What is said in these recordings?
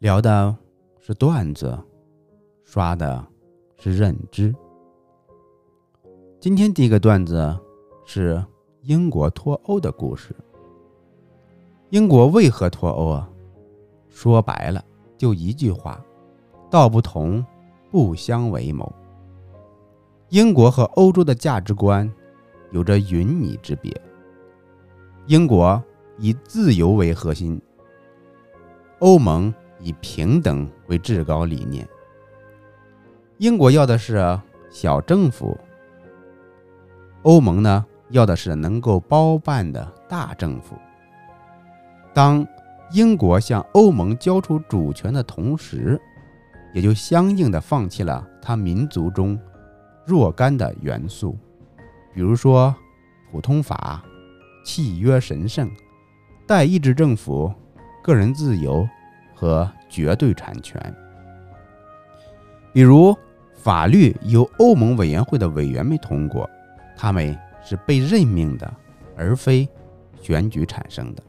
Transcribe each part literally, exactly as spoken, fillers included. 聊的是段子，刷的是认知。今天第一个段子是英国脱欧的故事。英国为何脱欧啊？说白了就一句话，道不同不相为谋。英国和欧洲的价值观有着云泥之别。英国以自由为核心，欧盟以平等为至高理念。英国要的是小政府，欧盟呢要的是能够包办的大政府。当英国向欧盟交出主权的同时，也就相应的放弃了它民族中若干的元素，比如说普通法、契约神圣、代议制政府、个人自由和绝对产权。比如法律由欧盟委员会的委员们通过，他们是被任命的，而非选举产生的。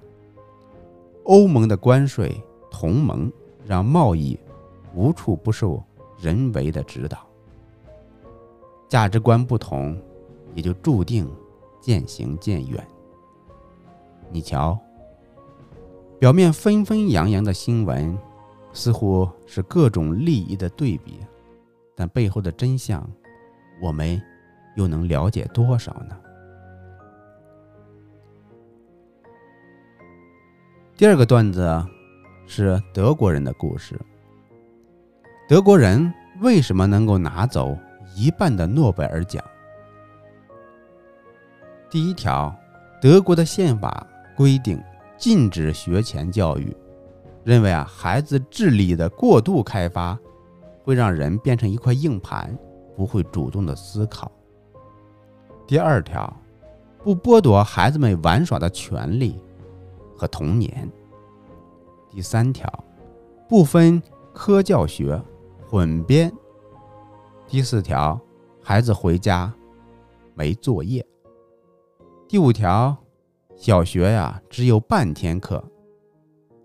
欧盟的关税同盟让贸易无处不受人为的指导。价值观不同，也就注定渐行渐远。你瞧，表面纷纷扬扬的新闻，似乎是各种利益的对比，但背后的真相，我们又能了解多少呢？第二个段子是德国人的故事。德国人为什么能够拿走一半的诺贝尔奖？第一条，德国的宪法规定禁止学前教育，认为啊，孩子智力的过度开发会让人变成一块硬盘，不会主动的思考。第二条，不剥夺孩子们玩耍的权利和童年。第三条，不分科教学，混编。第四条，孩子回家没作业。第五条，小学呀只有半天课，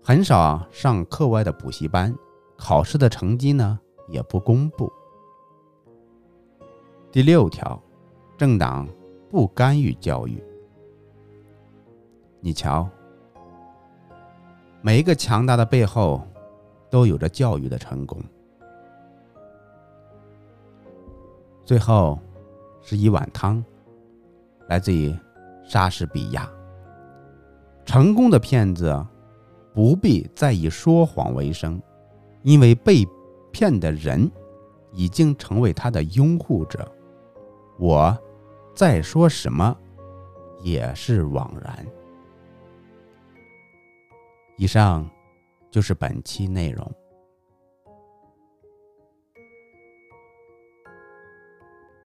很少上课外的补习班，考试的成绩呢也不公布。第六条，政党不干预教育。你瞧，每一个强大的背后都有着教育的成功。最后是一碗汤，来自于莎士比亚。成功的骗子不必再以说谎为生，因为被骗的人已经成为他的拥护者。我再说什么也是枉然。以上就是本期内容。